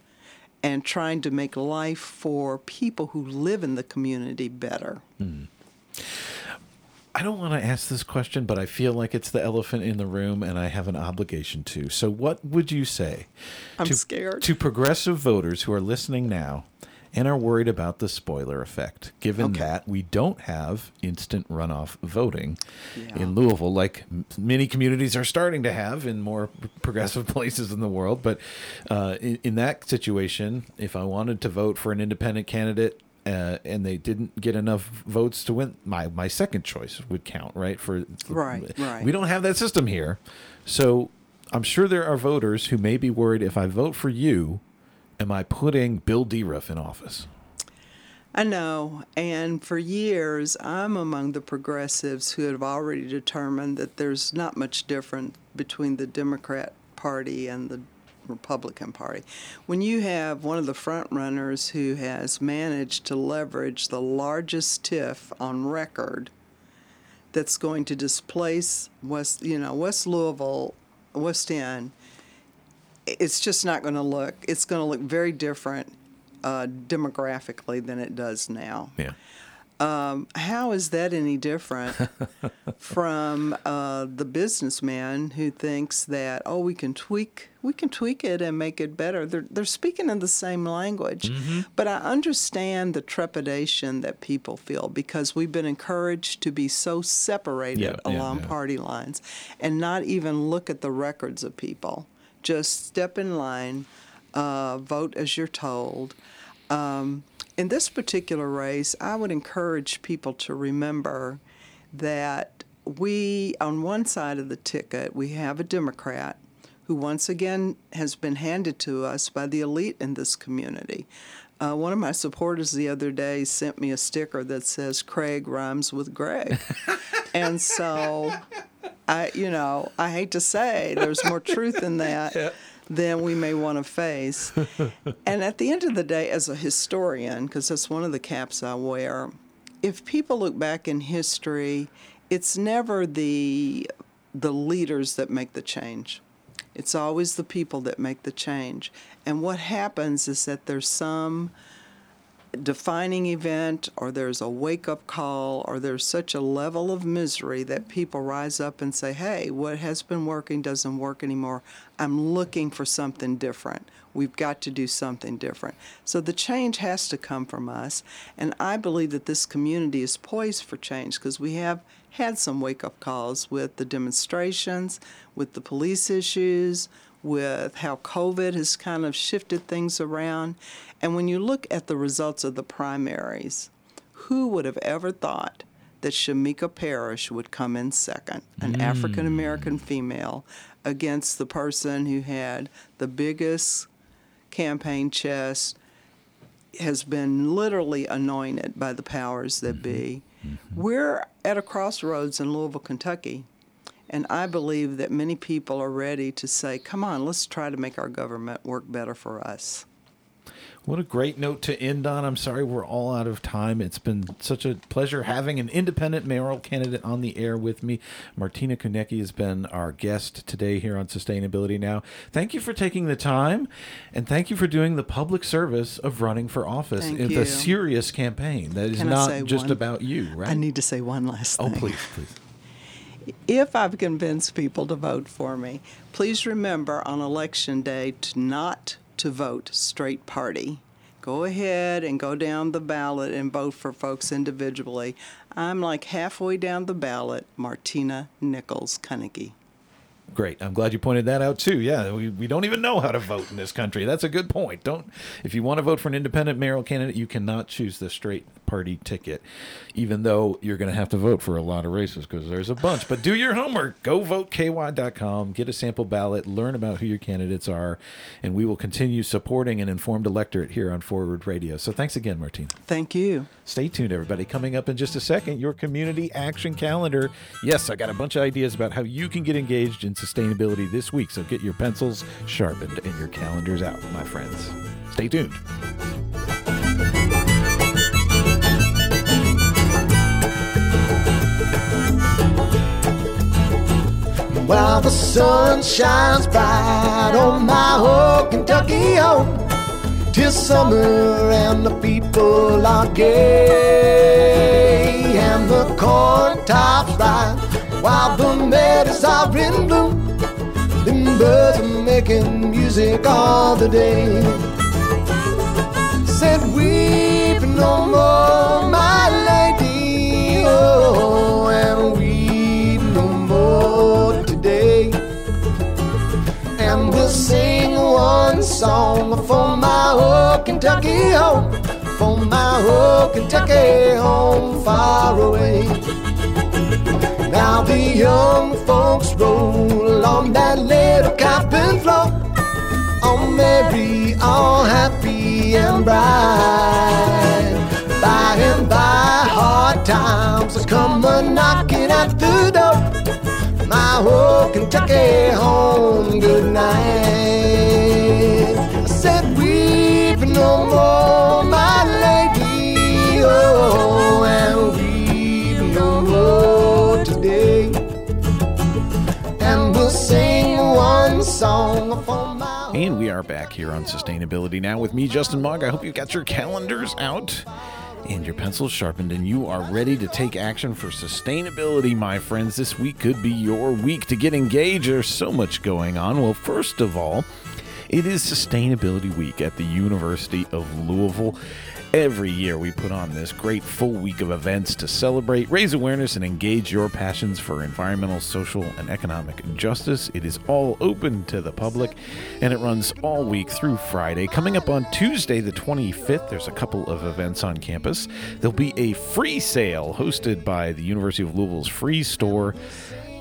and trying to make life for people who live in the community better. Hmm. I don't want to ask this question, but I feel like it's the elephant in the room, and I have an obligation to. So what would you say I'm to, scared. to progressive voters who are listening now and are worried about the spoiler effect, given okay. that we don't have instant runoff voting yeah. in Louisville, like many communities are starting to have in more progressive places in the world. But uh, in, in that situation, if I wanted to vote for an independent candidate uh, and they didn't get enough votes to win, my, my second choice would count, right? For, for right, right. We don't have that system here. So I'm sure there are voters who may be worried, if I vote for you, am I putting Bill Dieruff in office? I know. And for years, I'm among the progressives who have already determined that there's not much difference between the Democrat Party and the Republican Party. When you have one of the front runners who has managed to leverage the largest T I F on record that's going to displace West, you know, West Louisville, West End, it's just not going to look, it's going to look very different uh, demographically than it does now. Yeah. Um, how is that any different from uh, the businessman who thinks that, oh, we can tweak, we can tweak it and make it better? They're, they're speaking in the same language. Mm-hmm. But I understand the trepidation that people feel because we've been encouraged to be so separated yeah, along yeah, yeah. party lines and not even look at the records of people. Just step in line, uh, vote as you're told. Um, in this particular race, I would encourage people to remember that we, on one side of the ticket, we have a Democrat who once again has been handed to us by the elite in this community. Uh, one of my supporters the other day sent me a sticker that says, Craig rhymes with Greg. And so... I, you know, I hate to say there's more truth in that yeah. than we may want to face. And at the end of the day, as a historian, because that's one of the caps I wear, if people look back in history, it's never the the leaders that make the change. It's always the people that make the change. And what happens is that there's some defining event, or there's a wake-up call, or there's such a level of misery that people rise up and say, hey, what has been working doesn't work anymore. I'm looking for something different. We've got to do something different. So the change has to come from us, and I believe that this community is poised for change because we have had some wake-up calls with the demonstrations, with the police issues, with how COVID has kind of shifted things around. And when you look at the results of the primaries, who would have ever thought that Shamika Parrish would come in second, an mm. African-American female, against the person who had the biggest campaign chest, has been literally anointed by the powers that be. Mm-hmm. We're at a crossroads in Louisville, Kentucky. And I believe that many people are ready to say, come on, let's try to make our government work better for us. What a great note to end on. I'm sorry we're all out of time. It's been such a pleasure having an independent mayoral candidate on the air with me. Martina Kunnecke has been our guest today here on Sustainability Now. Thank you for taking the time, and thank you for doing the public service of running for office. Thank in you. The serious campaign that is Can not just one? About you, right? I need to say one last thing. Oh, please, please. If I've convinced people to vote for me, please remember on election day to not to vote straight party. Go ahead and go down the ballot and vote for folks individually. I'm like halfway down the ballot, Martina Nichols-Kunicki. Great. I'm glad you pointed that out, too. Yeah, we, we don't even know how to vote in this country. That's a good point. Don't, if you want to vote for an independent mayoral candidate, you cannot choose the straight party ticket, even though you're going to have to vote for a lot of races because there's a bunch. But do your homework. Go Vote K Y dot com. Get a sample ballot. Learn about who your candidates are. And we will continue supporting an informed electorate here on Forward Radio. So thanks again, Martina. Thank you. Stay tuned, everybody. Coming up in just a second, your community action calendar. Yes, I got a bunch of ideas about how you can get engaged in sustainability this week. So get your pencils sharpened and your calendars out, my friends. Stay tuned. While the sun shines bright on my old Kentucky home, 'tis summer and the people are gay, and the corn tops rise while the meadows are in bloom. Them birds are making music all the day. Said weep no more, my lady, oh, and weep no more today. And we'll sing one song for my old Kentucky home, for my old Kentucky home far away. Now the young folks roll on that little cabin floor, all merry, all happy and bright. By and by hard times will come a-knocking at the door, my old Kentucky home, good night. I said weep no more, my lady, oh, and weep no more today. And we'll sing one song for my. And we are back here on Sustainability Now with me, Justin Mog. I hope you got your calendars out and your pencils sharpened, and you are ready to take action for sustainability, my friends. This week could be your week to get engaged. There's so much going on. Well, first of all, it is Sustainability Week at the University of Louisville. Every year we put on this great full week of events to celebrate, raise awareness, and engage your passions for environmental, social, and economic justice. It is all open to the public, and it runs all week through Friday. Coming up on Tuesday the twenty-fifth, there's a couple of events on campus. There'll be a free sale hosted by the University of Louisville's Free Store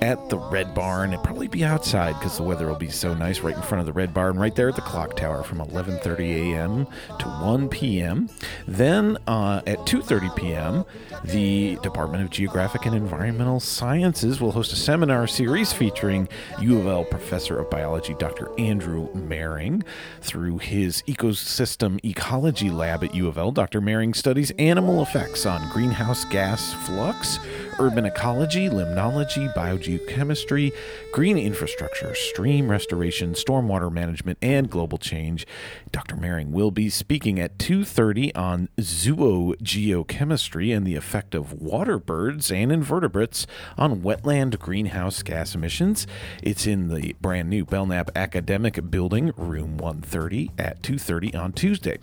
at the Red Barn. It'll probably be outside because the weather will be so nice, right in front of the Red Barn, right there at the clock tower, from eleven thirty a.m. to one p.m. Then uh, at two thirty p.m., the Department of Geographic and Environmental Sciences will host a seminar series featuring U of L Professor of Biology Doctor Andrew Mehring. Through his Ecosystem Ecology Lab at U of L, Doctor Mehring studies animal effects on greenhouse gas flux, urban ecology, limnology, biogeochemistry, green infrastructure, stream restoration, stormwater management, and global change. Doctor Mehring will be speaking at two thirty on zoogeochemistry and the effect of water birds and invertebrates on wetland greenhouse gas emissions. It's in the brand new Belknap Academic Building, room one thirty, at two thirty on Tuesday.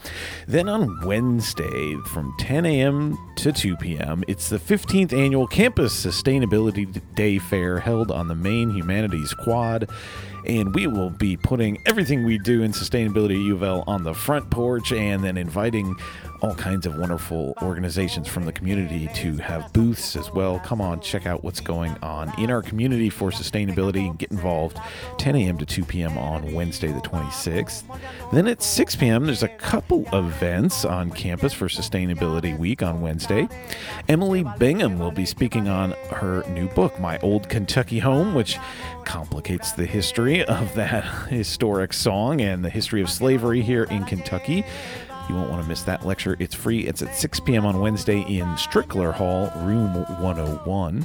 Then on Wednesday from ten a.m. to two p.m., it's the fifteenth annual Campus Sustainability Day Fair held on the main humanities quad, and we will be putting everything we do in sustainability at U of L on the front porch, and then inviting all kinds of wonderful organizations from the community to have booths as well. Come on, check out what's going on in our community for sustainability and get involved ten a.m. to two p.m. on Wednesday the twenty-sixth. Then at six p.m. there's a couple events on campus for Sustainability Week on Wednesday. Emily Bingham will be speaking on her new book, My Old Kentucky Home, which complicates the history of that historic song and the history of slavery here in Kentucky. You won't want to miss that lecture. It's free. It's at six p.m. on Wednesday in Strickler Hall, room one oh one.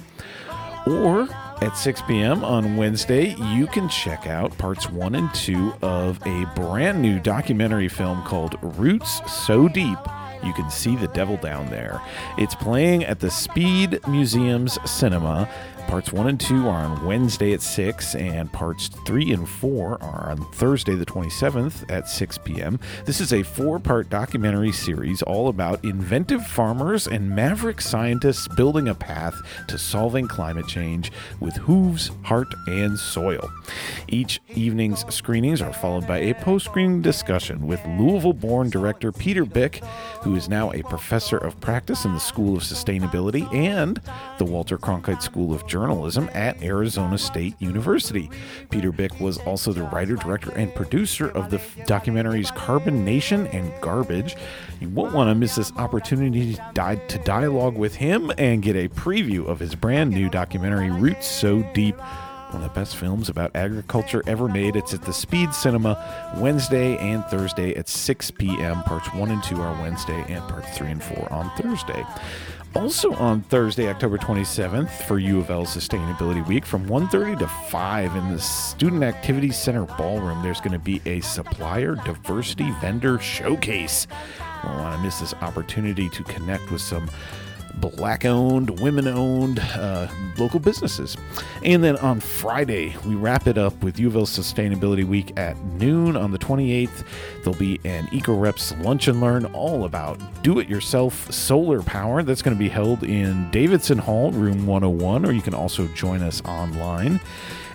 Or at six p.m. on Wednesday, you can check out parts one and two of a brand new documentary film called Roots So Deep, You Can See the Devil Down There. It's playing at the Speed Museum's Cinema. Parts one and two are on Wednesday at six, and parts three and four are on Thursday the twenty-seventh at six p.m. This is a four-part documentary series all about inventive farmers and maverick scientists building a path to solving climate change with hooves, heart, and soil. Each evening's screenings are followed by a post-screening discussion with Louisville-born director Peter Byck, who is now a professor of practice in the School of Sustainability and the Walter Cronkite School of Journalism at Arizona State University. Peter Byck was also the writer, director, and producer of the f- documentaries Carbon Nation and Garbage. You won't want to miss this opportunity to, di- to dialogue with him and get a preview of his brand new documentary, Roots So Deep, one of the best films about agriculture ever made. It's at the Speed Cinema Wednesday and Thursday at six p.m. Parts one and two are Wednesday and parts three and four on Thursday. Also on Thursday, October twenty-seventh, for U of L Sustainability Week, from one thirty to five in the Student Activity Center Ballroom, there's going to be a Supplier Diversity Vendor Showcase. You don't want to miss this opportunity to connect with some Black-owned, women-owned uh, local businesses. And then on Friday, we wrap it up with U of L Sustainability Week at noon on the twenty-eighth. There'll be an EcoReps Lunch and Learn all about do-it-yourself solar power. That's going to be held in Davidson Hall, room one oh one, or you can also join us online.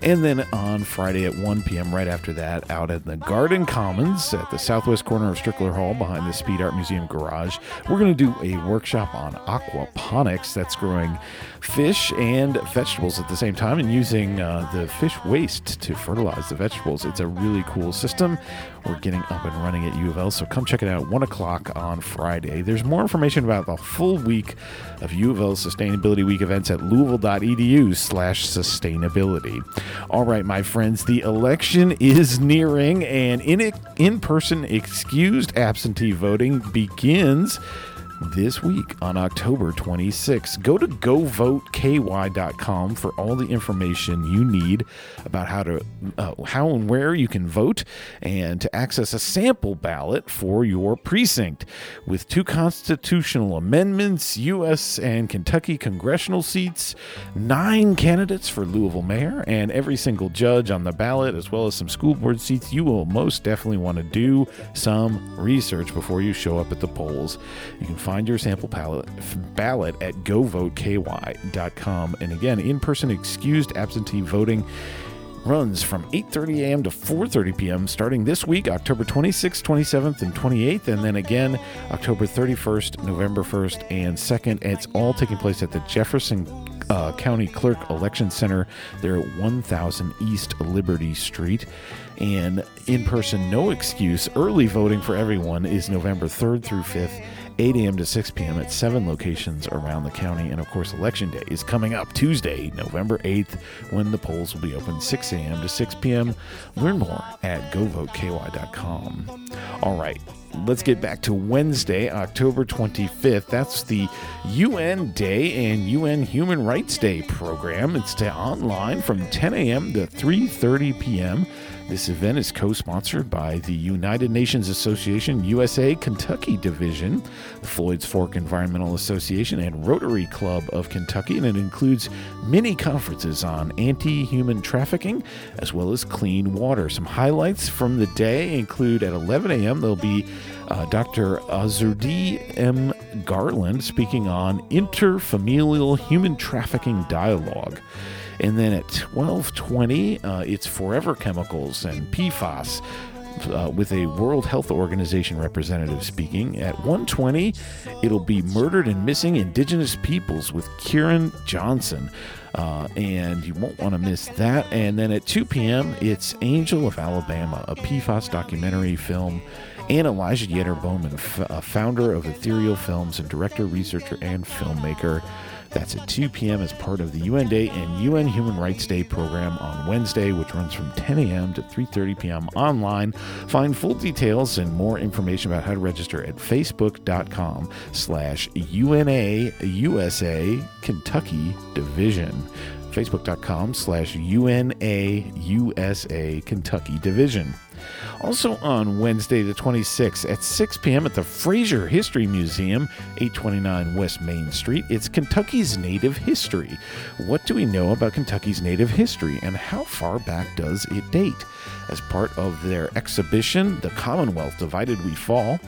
And then on Friday at one p.m. right after that, out at the Garden Commons at the southwest corner of Strickler Hall behind the Speed Art Museum garage, we're going to do a workshop on aquaponics. That's growing fish and vegetables at the same time and using uh, the fish waste to fertilize the vegetables. It's a really cool system. We're getting up and running at U of L, so come check it out at one o'clock on Friday. There's more information about the full week of U of L Sustainability Week events at louisville.edu slash sustainability. All right, my friends, the election is nearing, and in in-person excused absentee voting begins this week on October twenty-sixth. Go to Go Vote K Y dot com for all the information you need about how to uh, how and where you can vote and to access a sample ballot for your precinct. With two constitutional amendments, U S and Kentucky congressional seats, nine candidates for Louisville mayor, and every single judge on the ballot, as well as some school board seats, you will most definitely want to do some research before you show up at the polls. You can find your sample ballot, ballot at Go Vote K Y dot com. And again, in-person excused absentee voting runs from eight thirty a.m. to four thirty p.m. starting this week, October twenty-sixth, twenty-seventh, and twenty-eighth. And then again, October thirty-first, November first, and second. It's all taking place at the Jefferson uh, County Clerk Election Center. They're at one thousand East Liberty Street. And in-person, no excuse, early voting for everyone is November third through fifth. eight a.m. to six p.m. at seven locations around the county. And, of course, Election Day is coming up Tuesday, November eighth, when the polls will be open six a.m. to six p.m. Learn more at Go Vote K Y dot com. All right, let's get back to Wednesday, October twenty-fifth. That's the U N Day and U N Human Rights Day program. It's online from ten a.m. to three thirty p.m. This event is co-sponsored by the United Nations Association U S A Kentucky Division, the Floyd's Fork Environmental Association, and Rotary Club of Kentucky, and it includes many conferences on anti-human trafficking as well as clean water. Some highlights from the day include at eleven a.m. there'll be uh, Doctor Azurdi M. Garland speaking on interfamilial human trafficking dialogue. And then at twelve twenty, uh, it's Forever Chemicals and P FAS. uh, with a World Health Organization representative speaking. At one twenty, it'll be Murdered and Missing Indigenous Peoples with Kieran Johnson. Uh, and you won't want to miss that. And then at two p.m., it's Angel of Alabama, a P FAS documentary film, and Elijah Yetter Bowman, f- founder of Ethereal Films and director, researcher, and filmmaker. That's at two p.m. as part of the U N Day and U N Human Rights Day program on Wednesday, which runs from ten a.m. to three thirty p.m. online. Find full details and more information about how to register at facebook.com slash UNAUSA Kentucky Division. Facebook.com slash UNAUSA Kentucky Division. Also on Wednesday the twenty-sixth at six p.m. at the Frazier History Museum, eight twenty-nine West Main Street, it's Kentucky's Native History. What do we know about Kentucky's Native history, and how far back does it date? As part of their exhibition, The Commonwealth Divided We Fall,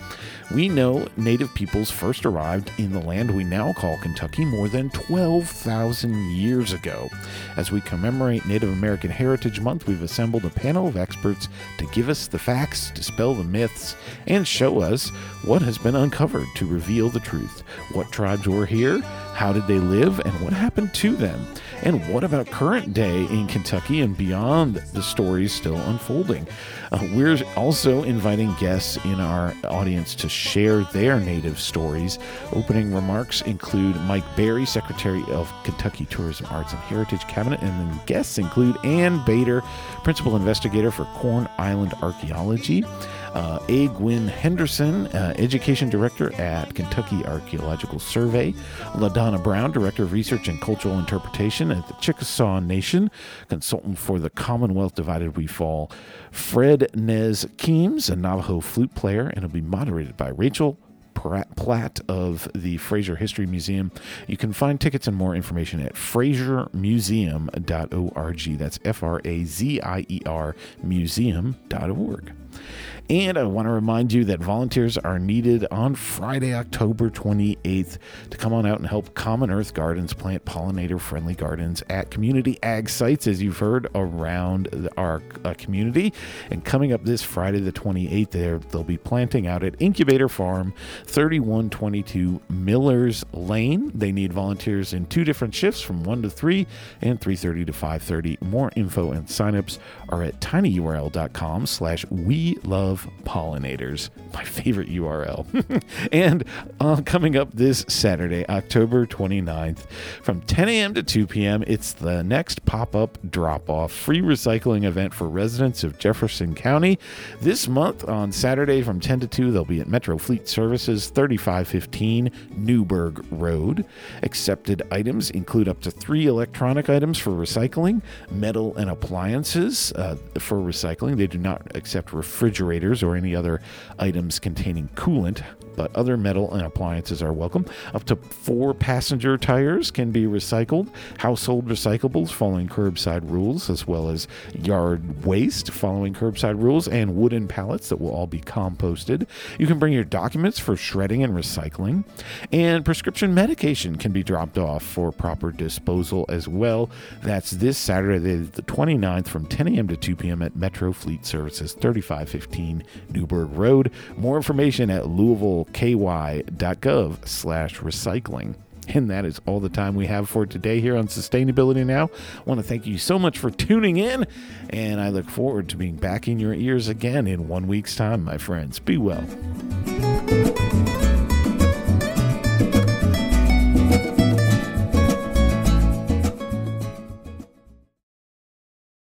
we know Native peoples first arrived in the land we now call Kentucky more than twelve thousand years ago. As we commemorate Native American Heritage Month, we've assembled a panel of experts to give us the facts, dispel the myths, and show us what has been uncovered to reveal the truth. What tribes were here? How did they live? And what happened to them? And what about current day in Kentucky and beyond the stories still unfolding? Uh, we're also inviting guests in our audience to share their Native stories. Opening remarks include Mike Berry, Secretary of Kentucky Tourism, Arts, and Heritage Cabinet, and then guests include Ann Bader, Principal Investigator for Corn Island Archaeology, uh, A. Gwynn Henderson, uh, Education Director at Kentucky Archaeological Survey, LaDonna Brown, Director of Research and Cultural Interpretation at the Chickasaw Nation, Consultant for the Commonwealth Divided We Fall, Fred Nez Keems, a Navajo flute player, and it'll be moderated by Rachel Platt of the Fraser History Museum. You can find tickets and more information at fraser museum dot org. That's F R A Z I E R museum dot org. And I want to remind you that volunteers are needed on Friday, October twenty-eighth, to come on out and help Common Earth Gardens plant pollinator-friendly gardens at community ag sites, as you've heard, around the, our uh, community. And coming up this Friday the twenty-eighth, there they'll be planting out at Incubator Farm, thirty-one twenty-two Miller's Lane. They need volunteers in two different shifts from one to three and three thirty to five thirty. More info and signups are at tinyurl.com slash we love pollinators, my favorite U R L. And uh, coming up this Saturday, October twenty-ninth, from ten a.m. to two p.m., it's the next pop-up drop-off free recycling event for residents of Jefferson County. This month on Saturday from ten to two, they'll be at Metro Fleet Services, thirty-five fifteen Newburgh Road. Accepted items include up to three electronic items for recycling, metal and appliances uh, for recycling. They do not accept refrigerators or any other items containing coolant, but other metal and appliances are welcome. Up to four passenger tires can be recycled. Household recyclables following curbside rules, as well as yard waste following curbside rules, and wooden pallets that will all be composted. You can bring your documents for shredding and recycling. And prescription medication can be dropped off for proper disposal as well. That's this Saturday, the twenty-ninth, from ten a.m. to two p.m. at Metro Fleet Services, thirty-five fifteen Newburgh Road. More information at louisville ky dot gov slash recycling. And that is all the time we have for today here on Sustainability Now. I want to thank you so much for tuning in, and I look forward to being back in your ears again in one week's time, my friends. Be well.